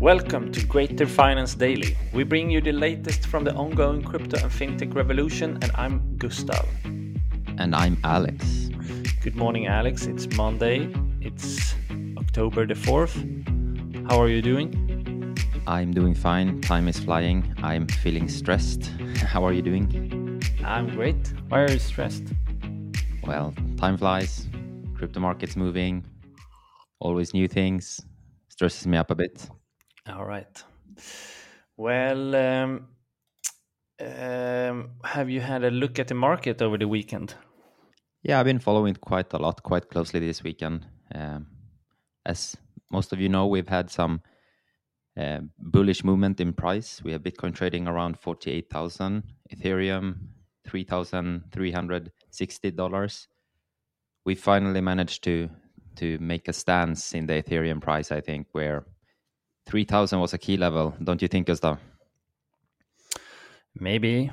Welcome to Greater Finance Daily. We bring you the latest from the ongoing crypto and fintech revolution, and I'm Gustav. And I'm Alex. Good morning, Alex. It's Monday. It's October the 4th. How are you doing? I'm doing fine. Time is flying. I'm feeling stressed. How are you doing? I'm great. Why are you stressed? Well, time flies. Crypto market's moving. Always new things. Stresses me up a bit. All right. Well, have you had a look at the market over the weekend? Yeah, I've been following it quite closely this weekend. As most of you know, we've had some bullish movement in price. We have Bitcoin trading around 48,000, Ethereum $3,360. We finally managed to make a stance in the Ethereum price, I think, where 3,000 was a key level. Don't you think, Gustav? Maybe.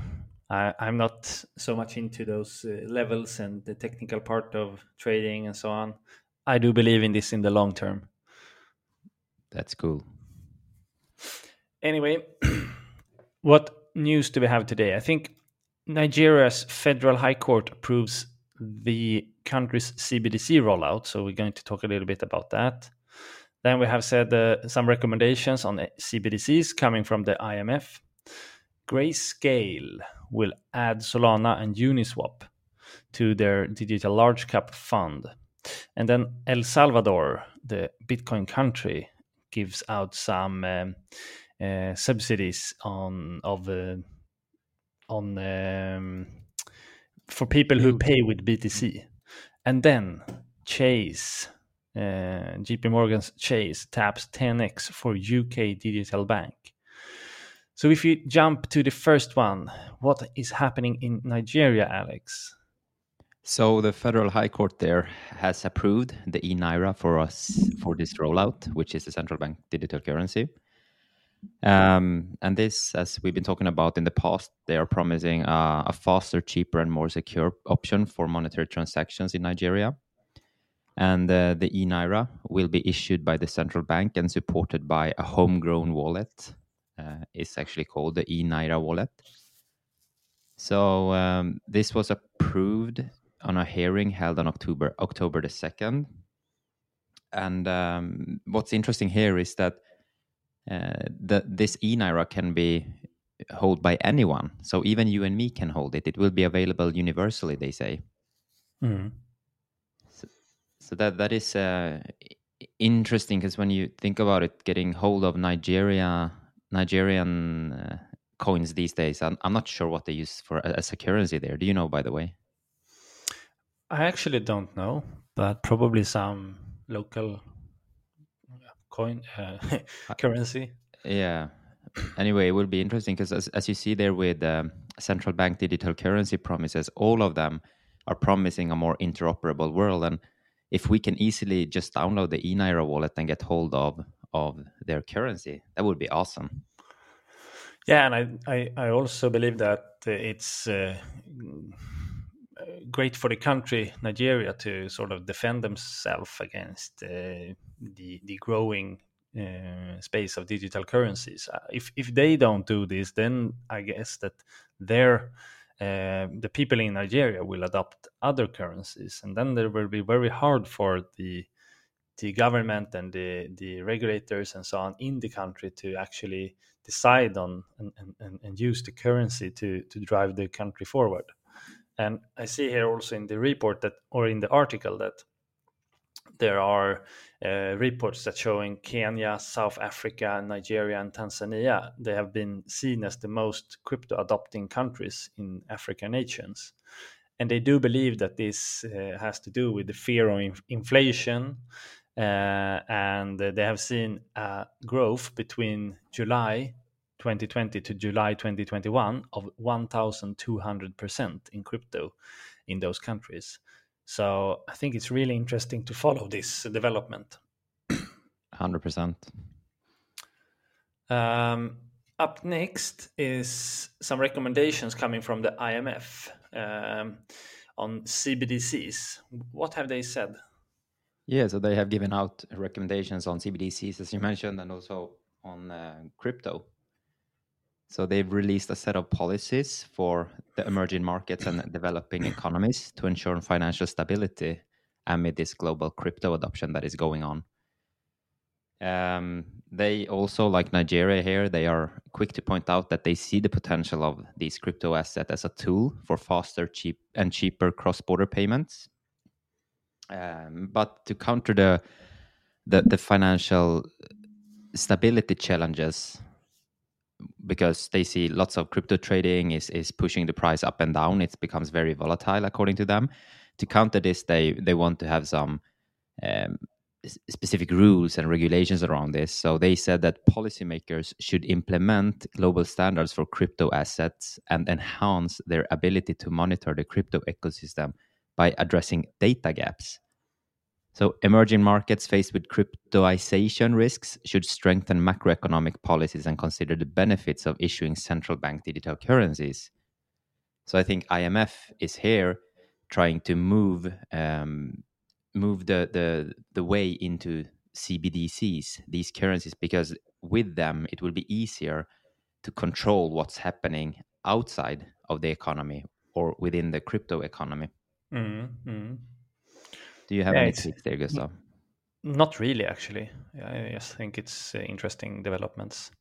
I'm not so much into those levels and the technical part of trading and so on. I do believe in this in the long term. That's cool. Anyway, what news do we have today? I think Nigeria's Federal High Court approves the country's CBDC rollout, so we're going to talk a little bit about that. Then we have said some recommendations on CBDCs coming from the IMF. Grayscale will add Solana and Uniswap to their digital large cap fund. And then El Salvador, the Bitcoin country, gives out some subsidies for people who pay with BTC. And then Chase, JP Morgan Chase, taps 10x for UK digital bank. So if you jump to the first one, what is happening in Nigeria, Alex? So the Federal High Court there has approved the e-Naira for us for this rollout, which is the central bank digital currency. And this, as we've been talking about in the past, they are promising a faster, cheaper, and more secure option for monetary transactions in Nigeria. And the e-Naira will be issued by the central bank and supported by a homegrown wallet. It's actually called the e-Naira wallet. So this was approved on a hearing held on October the 2nd. And what's interesting here is that this e-Naira can be held by anyone. So even you and me can hold it. It will be available universally, they say. Mm. So that is interesting, because when you think about it, getting hold of Nigerian coins these days, I'm not sure what they use for as a currency there. Do you know, by the way? I actually don't know, but probably some local coin currency. Yeah. Anyway, it will be interesting because as you see there with central bank digital currency promises, all of them are promising a more interoperable world. And if we can easily just download the e-Naira wallet and get hold of their currency, that would be awesome. Yeah, and I also believe that it's great for the country, Nigeria, to sort of defend themselves against the growing space of digital currencies. If they don't do this, then I guess that the people in Nigeria will adopt other currencies, and then it will be very hard for the government and the regulators and so on in the country to actually decide on and use the currency to drive the country forward. And I see here also in the report in the article that there are reports that showing Kenya, South Africa, Nigeria, and Tanzania. They have been seen as the most crypto-adopting countries in African nations. And they do believe that this has to do with the fear of inflation. And they have seen growth between July 2020 to July 2021 of 1,200% in crypto in those countries. So I think it's really interesting to follow this development. 100%. Up next is some recommendations coming from the IMF on CBDCs. What have they said? Yeah, so they have given out recommendations on CBDCs, as you mentioned, and also on crypto. So they've released a set of policies for the emerging markets and developing economies to ensure financial stability amid this global crypto adoption that is going on. They also, like Nigeria here, they are quick to point out that they see the potential of these crypto assets as a tool for faster, cheaper cross-border payments. But to counter the financial stability challenges, because they see lots of crypto trading is pushing the price up and down. It becomes very volatile, according to them. To counter this, they want to have some specific rules and regulations around this. So they said that policymakers should implement global standards for crypto assets and enhance their ability to monitor the crypto ecosystem by addressing data gaps. So emerging markets faced with cryptoization risks should strengthen macroeconomic policies and consider the benefits of issuing central bank digital currencies. So I think IMF is here trying to move the way into CBDCs, these currencies, because with them it will be easier to control what's happening outside of the economy or within the crypto economy. Mm-hmm. Do you have any tips there, Gustav? Not really, actually. I just think it's interesting developments.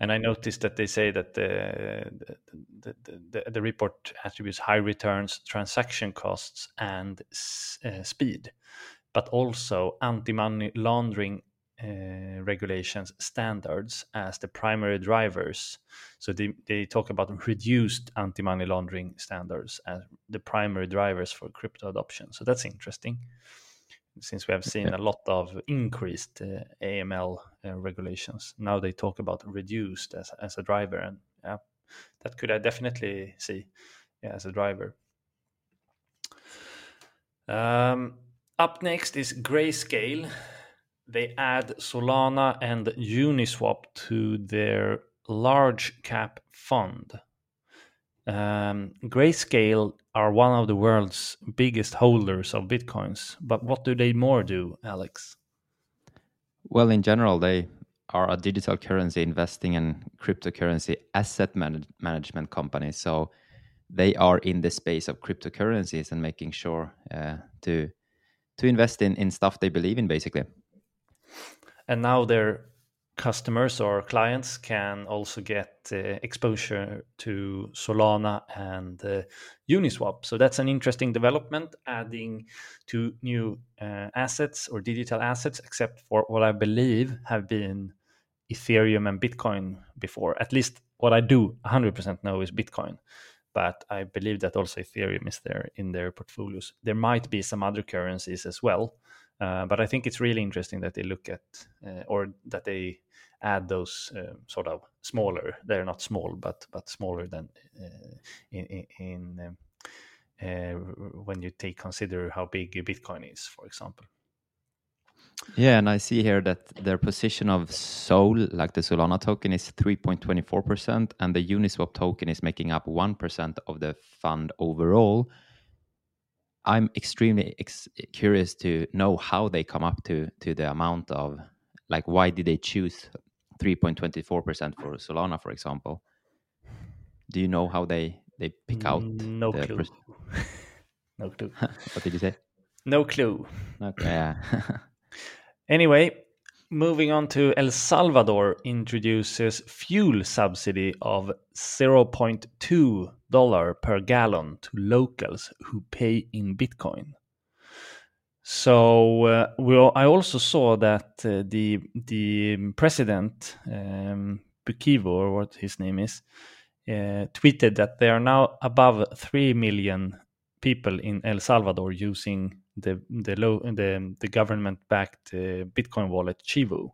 And I noticed that they say that the report attributes high returns, transaction costs, and speed, but also anti-money laundering regulations, standards as the primary drivers. So they talk about reduced anti-money laundering standards as the primary drivers for crypto adoption. So that's interesting, since we have seen a lot of increased AML regulations. Now they talk about reduced as a driver, and that could I definitely see as a driver. Up next is Grayscale. They add Solana and Uniswap to their large cap fund. Grayscale are one of the world's biggest holders of Bitcoins, but what do they more do, Alex? Well, in general, they are a digital currency investing in cryptocurrency asset management company. So they are in the space of cryptocurrencies and making sure to invest in stuff they believe in, basically. And now their customers or clients can also get exposure to Solana and Uniswap. So that's an interesting development, adding two new assets or digital assets, except for what I believe have been Ethereum and Bitcoin before. At least what I do 100% know is Bitcoin. But I believe that also Ethereum is there in their portfolios. There might be some other currencies as well. But I think it's really interesting that they look at or that they add those sort of smaller. They're not small, but smaller than when you consider how big Bitcoin is, for example. Yeah, and I see here that their position of Sol, like the Solana token, is 3.24%, and the Uniswap token is making up 1% of the fund overall. I'm extremely curious to know how they come up to the amount of, like, why did they choose 3.24% for Solana, for example? Do you know how they pick out? No clue. No clue. What did you say? No clue. Okay. Yeah. Anyway, moving on to El Salvador introduces fuel subsidy of $0.2 per gallon to locals who pay in Bitcoin. So I also saw that the president, Bukele, or what his name is, tweeted that there are now above 3 million people in El Salvador using the government-backed Bitcoin wallet Chivo.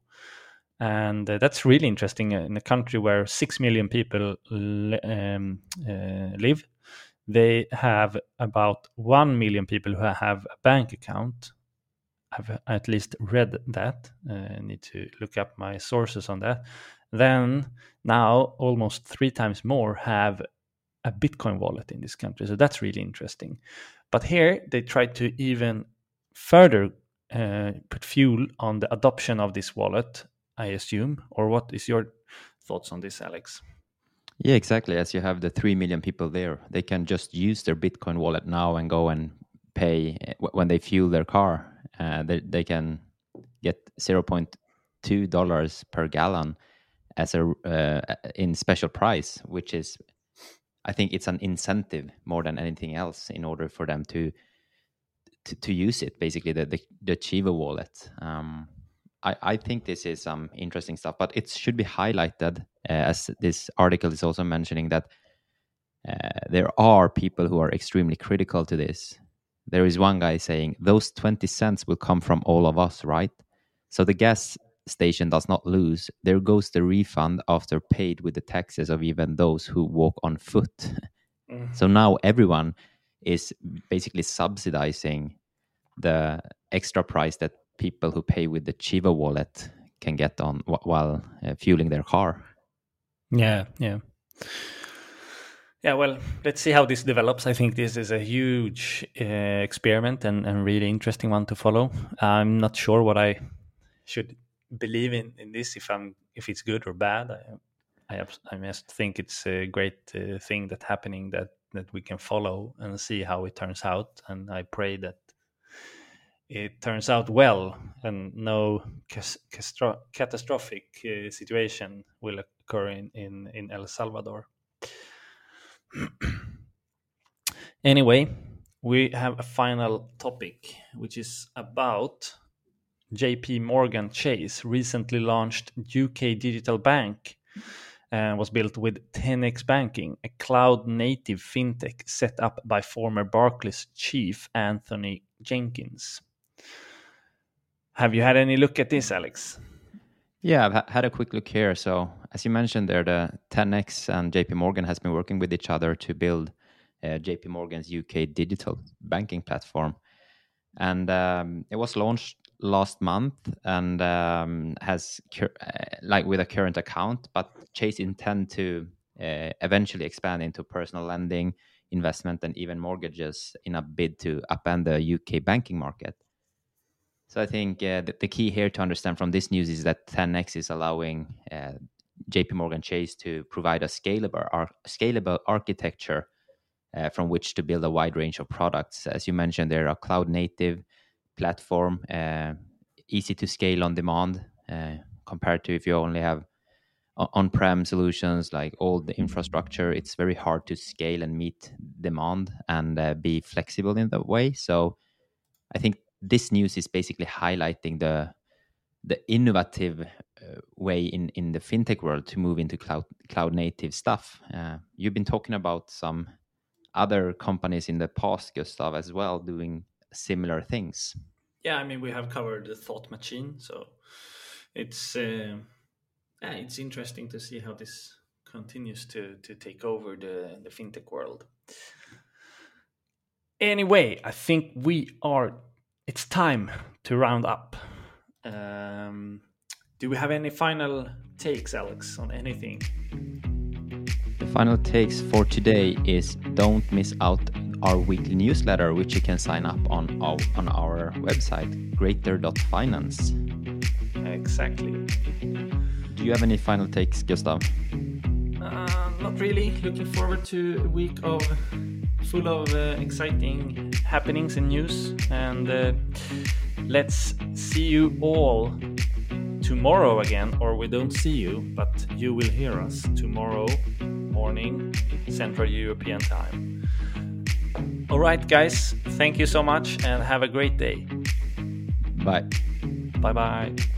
And that's really interesting in a country where 6 million people live. They have about 1 million people who have a bank account. I've at least read that. I need to look up my sources on that. Then now almost 3 times more have a Bitcoin wallet in this country. So that's really interesting. But here they try to even further put fuel on the adoption of this wallet I assume, or what is your thoughts on this, Alex? Yeah, exactly. As you have the 3 million people there, they can just use their Bitcoin wallet now and go and pay when they fuel their car. They can get $0.2 per gallon as a in special price, which is, I think it's an incentive more than anything else in order for them to use it, basically, the Chivo wallet. I think this is some interesting stuff, but it should be highlighted, as this article is also mentioning, that there are people who are extremely critical to this. There is one guy saying, those 20 cents will come from all of us, right? So the gas station does not lose. There goes the refund after paid with the taxes of even those who walk on foot. Mm-hmm. So now everyone is basically subsidizing the extra price that people who pay with the Chivo wallet can get on while fueling their car. Yeah. Well, let's see how this develops. I think this is a huge experiment and really interesting one to follow. I'm not sure what I should believe in this, if it's good or bad. I just think it's a great thing that's happening that we can follow and see how it turns out. And I pray that it turns out well and no catastrophic situation will occur in El Salvador. Anyway, we have a final topic, which is about JP Morgan Chase recently launched UK digital bank and was built with 10x Banking, a cloud-native fintech set up by former Barclays chief Anthony Jenkins. Have you had any look at this, Alex? Yeah, I've had a quick look here. So as you mentioned there, the 10X and JP Morgan has been working with each other to build JP Morgan's UK digital banking platform. And it was launched last month and has with a current account, but Chase intend to eventually expand into personal lending, investment, and even mortgages in a bid to upend the UK banking market. So I think the key here to understand from this news is that 10X is allowing JP Morgan Chase to provide a scalable architecture from which to build a wide range of products. As you mentioned, they're a cloud-native platform, easy to scale on demand compared to if you only have on-prem solutions, like all the infrastructure. It's very hard to scale and meet demand and be flexible in that way. So I think this news is basically highlighting the innovative way in the fintech world to move into cloud native stuff. You've been talking about some other companies in the past, Gustav, as well, doing similar things. Yeah, I mean, we have covered the Thought Machine, so it's interesting to see how this continues to take over the fintech world. Anyway, I think it's time to round up. Do we have any final takes, Alex, on anything? The final takes for today is don't miss out our weekly newsletter, which you can sign up on our website, greater.finance. Exactly. Do you have any final takes, Gustav? Not really. Looking forward to a week full of exciting happenings and news. And let's see you all tomorrow again, or we don't see you, but you will hear us tomorrow morning, Central European time. All right, guys. Thank you so much and have a great day. Bye. Bye-bye.